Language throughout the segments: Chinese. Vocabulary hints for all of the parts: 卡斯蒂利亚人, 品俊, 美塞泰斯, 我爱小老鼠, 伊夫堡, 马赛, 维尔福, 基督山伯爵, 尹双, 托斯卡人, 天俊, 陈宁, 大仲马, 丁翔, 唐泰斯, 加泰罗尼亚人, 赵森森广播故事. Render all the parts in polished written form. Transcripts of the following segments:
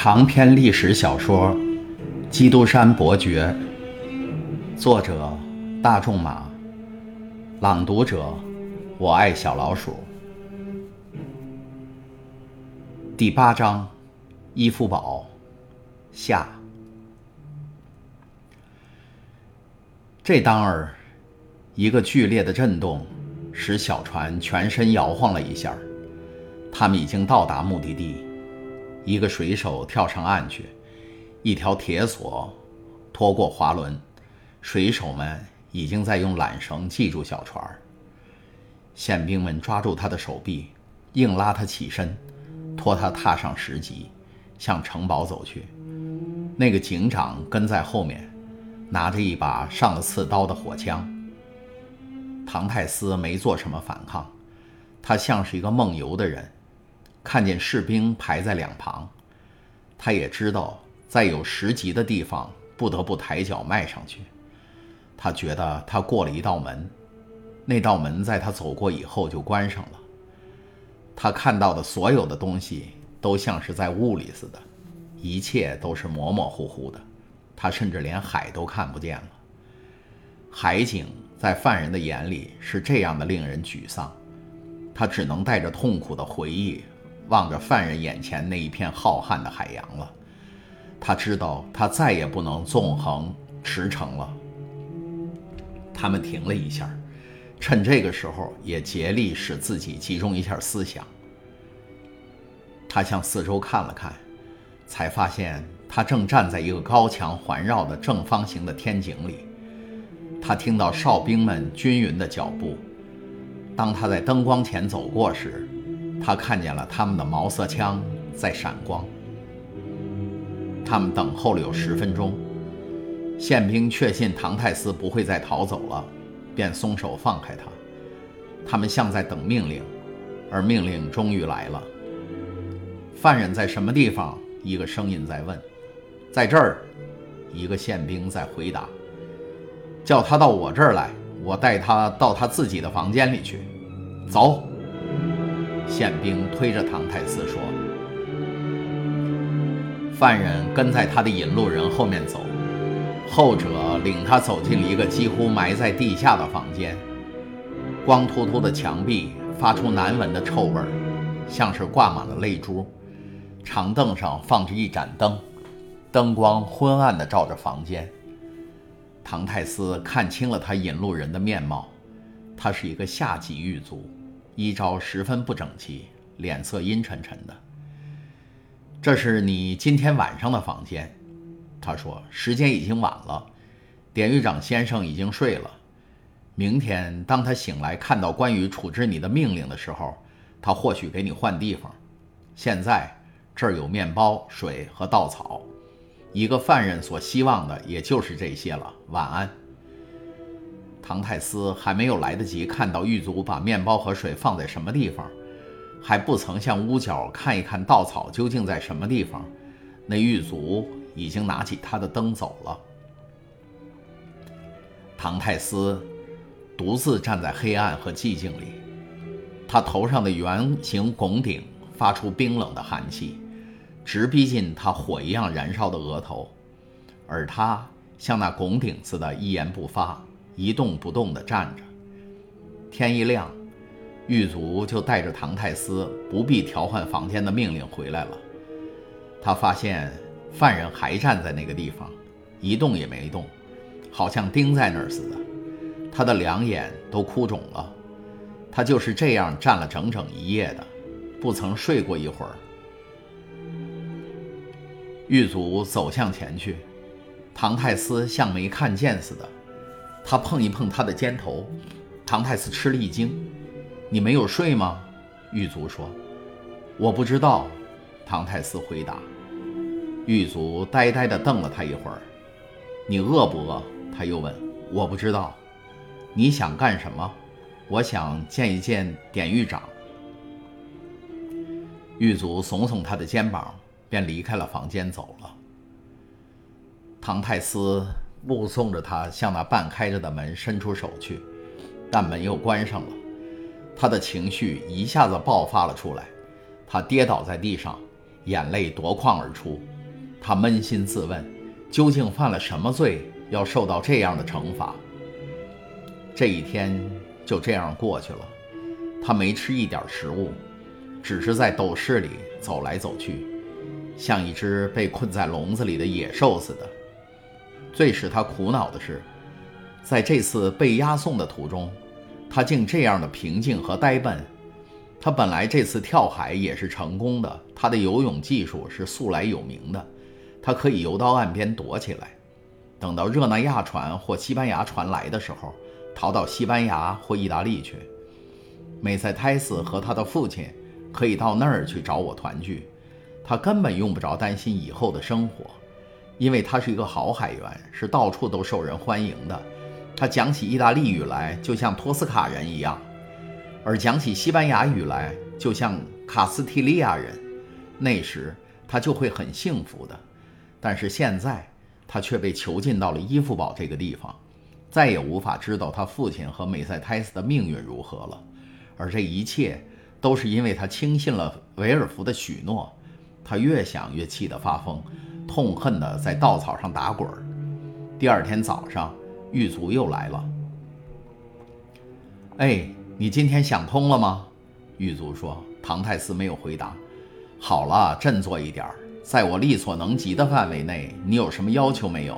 长篇历史小说《基督山伯爵》，作者大仲马，朗读者我爱小老鼠。第8章，伊夫堡下。这当儿，一个剧烈的震动使小船全身摇晃了一下，他们已经到达目的地。一个水手跳上岸去，一条铁索拖过滑轮，水手们已经在用缆绳系住小船。宪兵们抓住他的手臂，硬拉他起身，拖他踏上石级，向城堡走去。那个警长跟在后面，拿着一把上了刺刀的火枪。唐泰斯没做什么反抗，他像是一个梦游的人，看见士兵排在两旁，他也知道在有石级的地方不得不抬脚迈上去。他觉得他过了一道门，那道门在他走过以后就关上了。他看到的所有的东西都像是在雾里似的，一切都是模模糊糊的，他甚至连海都看不见了。海景在犯人的眼里是这样的令人沮丧，他只能带着痛苦的回忆望着犯人眼前那一片浩瀚的海洋了。他知道他再也不能纵横驰骋了。他们停了一下，趁这个时候也竭力使自己集中一下思想。他向四周看了看，才发现他正站在一个高墙环绕的正方形的天井里。他听到哨兵们均匀的脚步，当他在灯光前走过时，他看见了他们的毛瑟枪在闪光。他们等候了有10分钟，宪兵确信唐泰斯不会再逃走了，便松手放开他。他们像在等命令，而命令终于来了。犯人在什么地方？一个声音在问。在这儿，一个宪兵在回答。叫他到我这儿来，我带他到他自己的房间里去。走。宪兵推着唐泰斯说。犯人跟在他的引路人后面走，后者领他走进了一个几乎埋在地下的房间。光秃秃的墙壁发出难闻的臭味，像是挂满了泪珠。长凳上放着一盏灯，灯光昏暗地照着房间。唐泰斯看清了他引路人的面貌，他是一个下级狱卒，衣着十分不整齐，脸色阴沉沉的。这是你今天晚上的房间，他说，时间已经晚了，典狱长先生已经睡了。明天当他醒来看到关于处置你的命令的时候，他或许给你换地方。现在这儿有面包、水和稻草，一个犯人所希望的也就是这些了。晚安。唐泰斯还没有来得及看到狱卒把面包和水放在什么地方，还不曾向屋角看一看稻草究竟在什么地方，那狱卒已经拿起他的灯走了。唐泰斯独自站在黑暗和寂静里，他头上的圆形拱顶发出冰冷的寒气，直逼近他火一样燃烧的额头，而他像那拱顶似的一言不发，一动不动地站着。天一亮，狱卒就带着唐泰斯不必调换房间的命令回来了。他发现犯人还站在那个地方，一动也没动，好像钉在那儿似的。他的两眼都哭肿了，他就是这样站了整整一夜的，不曾睡过一会儿。狱卒走向前去，唐泰斯像没看见似的，他碰一碰他的肩头。唐泰斯吃了一惊，你没有睡吗？狱卒说。我不知道，唐泰斯回答。狱卒呆呆地瞪了他一会儿。你饿不饿？他又问。我不知道。你想干什么？我想见一见典狱长。狱卒耸耸他的肩膀，便离开了房间走了。唐泰斯目送着他向那半开着的门伸出手去，但门又关上了。他的情绪一下子爆发了出来，他跌倒在地上，眼泪夺眶而出。他扪心自问，究竟犯了什么罪，要受到这样的惩罚？这一天就这样过去了，他没吃一点食物，只是在斗室里走来走去，像一只被困在笼子里的野兽似的。最使他苦恼的是，在这次被押送的途中，他竟这样的平静和呆笨。他本来这次跳海也是成功的，他的游泳技术是素来有名的，他可以游到岸边躲起来，等到热那亚船或西班牙船来的时候，逃到西班牙或意大利去。美塞泰斯和他的父亲可以到那儿去找我团聚，他根本用不着担心以后的生活，因为他是一个好海员，是到处都受人欢迎的。他讲起意大利语来，就像托斯卡人一样，而讲起西班牙语来，就像卡斯蒂利亚人。那时他就会很幸福的，但是现在他却被囚禁到了伊夫堡这个地方，再也无法知道他父亲和美塞泰斯的命运如何了。而这一切都是因为他轻信了维尔福的许诺。他越想越气得发疯，痛恨地在稻草上打滚。第二天早上，狱卒又来了。你今天想通了吗？狱卒说。唐泰斯没有回答。好了，振作一点，在我力所能及的范围内，你有什么要求没有？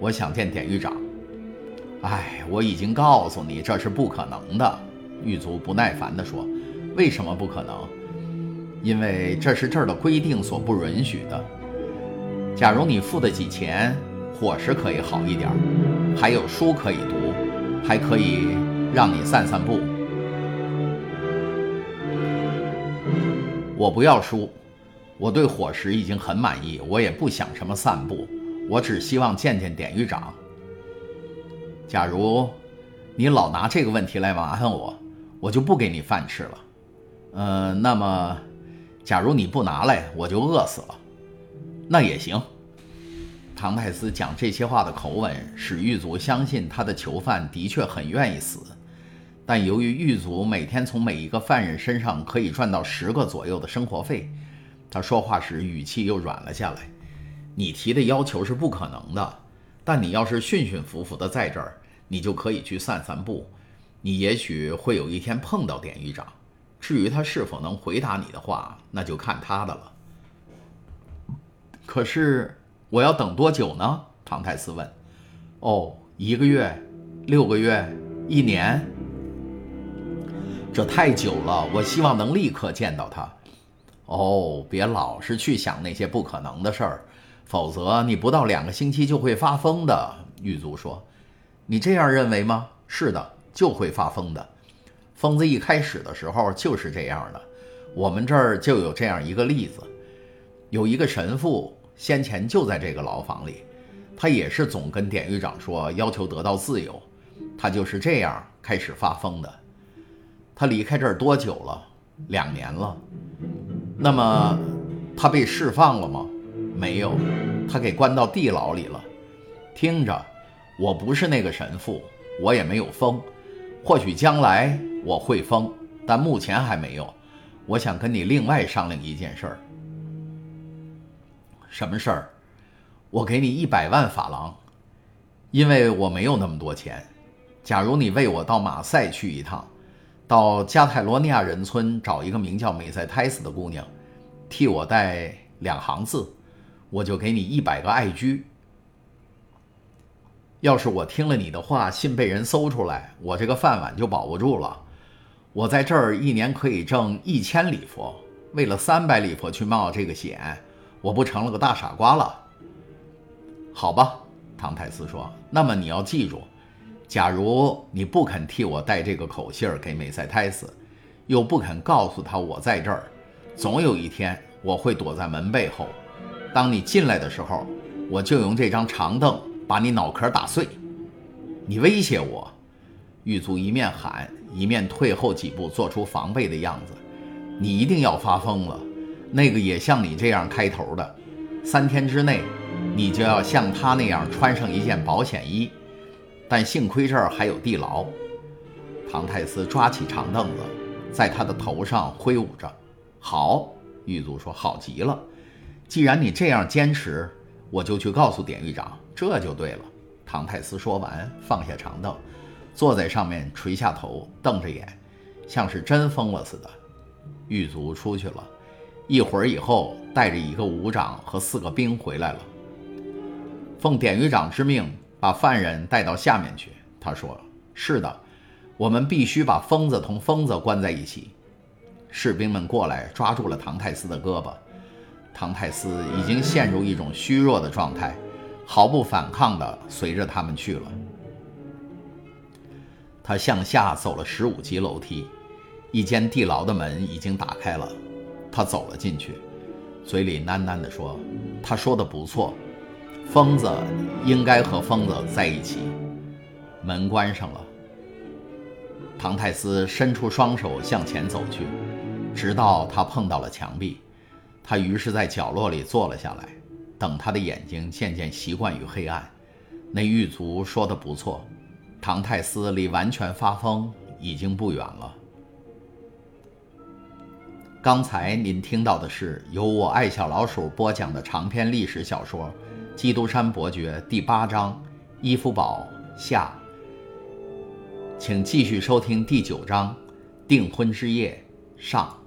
我想见典狱长。我已经告诉你这是不可能的，狱卒不耐烦地说。为什么不可能？因为这是这儿的规定所不允许的。假如你付得起钱，伙食可以好一点，还有书可以读，还可以让你散散步。我不要书，我对伙食已经很满意，我也不想什么散步，我只希望见见典狱长。假如你老拿这个问题来麻烦我，我就不给你饭吃了。那么假如你不拿来，我就饿死了。那也行。唐泰斯讲这些话的口吻使狱卒相信他的囚犯的确很愿意死，但由于狱卒每天从每一个犯人身上可以赚到10个左右的生活费，他说话时语气又软了下来。你提的要求是不可能的，但你要是驯驯服服的在这儿，你就可以去散散步，你也许会有一天碰到典狱长。至于他是否能回答你的话，那就看他的了。可是我要等多久呢？唐泰斯问。1个月、6个月、1年，这太久了，我希望能立刻见到他。别老是去想那些不可能的事儿，否则你不到2个星期就会发疯的。狱卒说。你这样认为吗？是的，就会发疯的。疯子一开始的时候就是这样的，我们这儿就有这样一个例子。有一个神父先前就在这个牢房里，他也是总跟典狱长说要求得到自由，他就是这样开始发疯的。他离开这儿多久了？2年了。那么他被释放了吗？没有，他给关到地牢里了。听着，我不是那个神父，我也没有疯，或许将来我会疯，但目前还没有。我想跟你另外商量一件事儿。什么事儿？我给你100万法郎，因为我没有那么多钱。假如你为我到马赛去一趟，到加泰罗尼亚人村找一个名叫美塞泰斯的姑娘，替我带2行字，我就给你100个艾居。要是我听了你的话，信被人搜出来，我这个饭碗就保不住了。我在这儿1年可以挣1000里弗，为了300里弗去冒这个险，我不成了个大傻瓜了？好吧，唐泰斯说，那么你要记住，假如你不肯替我带这个口信给美塞泰斯，又不肯告诉他我在这儿，总有一天我会躲在门背后，当你进来的时候，我就用这张长凳把你脑壳打碎。你威胁我？狱卒一面喊一面退后几步，做出防备的样子。你一定要发疯了，那个也像你这样开头的。3天之内你就要像他那样穿上一件保险衣，但幸亏这儿还有地牢。唐泰斯抓起长凳子在他的头上挥舞着。好，狱卒说，好极了，既然你这样坚持，我就去告诉典狱长，这就对了。唐泰斯说完，放下长凳，坐在上面，垂下头，瞪着眼，像是真疯了似的。狱卒出去了，一会儿以后，带着一个武长和4个兵回来了，奉典狱长之命，把犯人带到下面去。他说：“是的，我们必须把疯子同疯子关在一起。”士兵们过来抓住了唐泰斯的胳膊，唐泰斯已经陷入一种虚弱的状态，毫不反抗地随着他们去了。他向下走了15级楼梯，一间地牢的门已经打开了，他走了进去，嘴里喃喃地说：“他说的不错，疯子应该和疯子在一起。”门关上了，唐泰斯伸出双手向前走去，直到他碰到了墙壁，他于是在角落里坐了下来，等他的眼睛渐渐习惯于黑暗。那狱卒说的不错，唐泰斯离完全发疯已经不远了。刚才您听到的是由我爱小老鼠播讲的长篇历史小说《基督山伯爵》第8章《伊夫堡下》，请继续收听第9章《订婚之夜》上。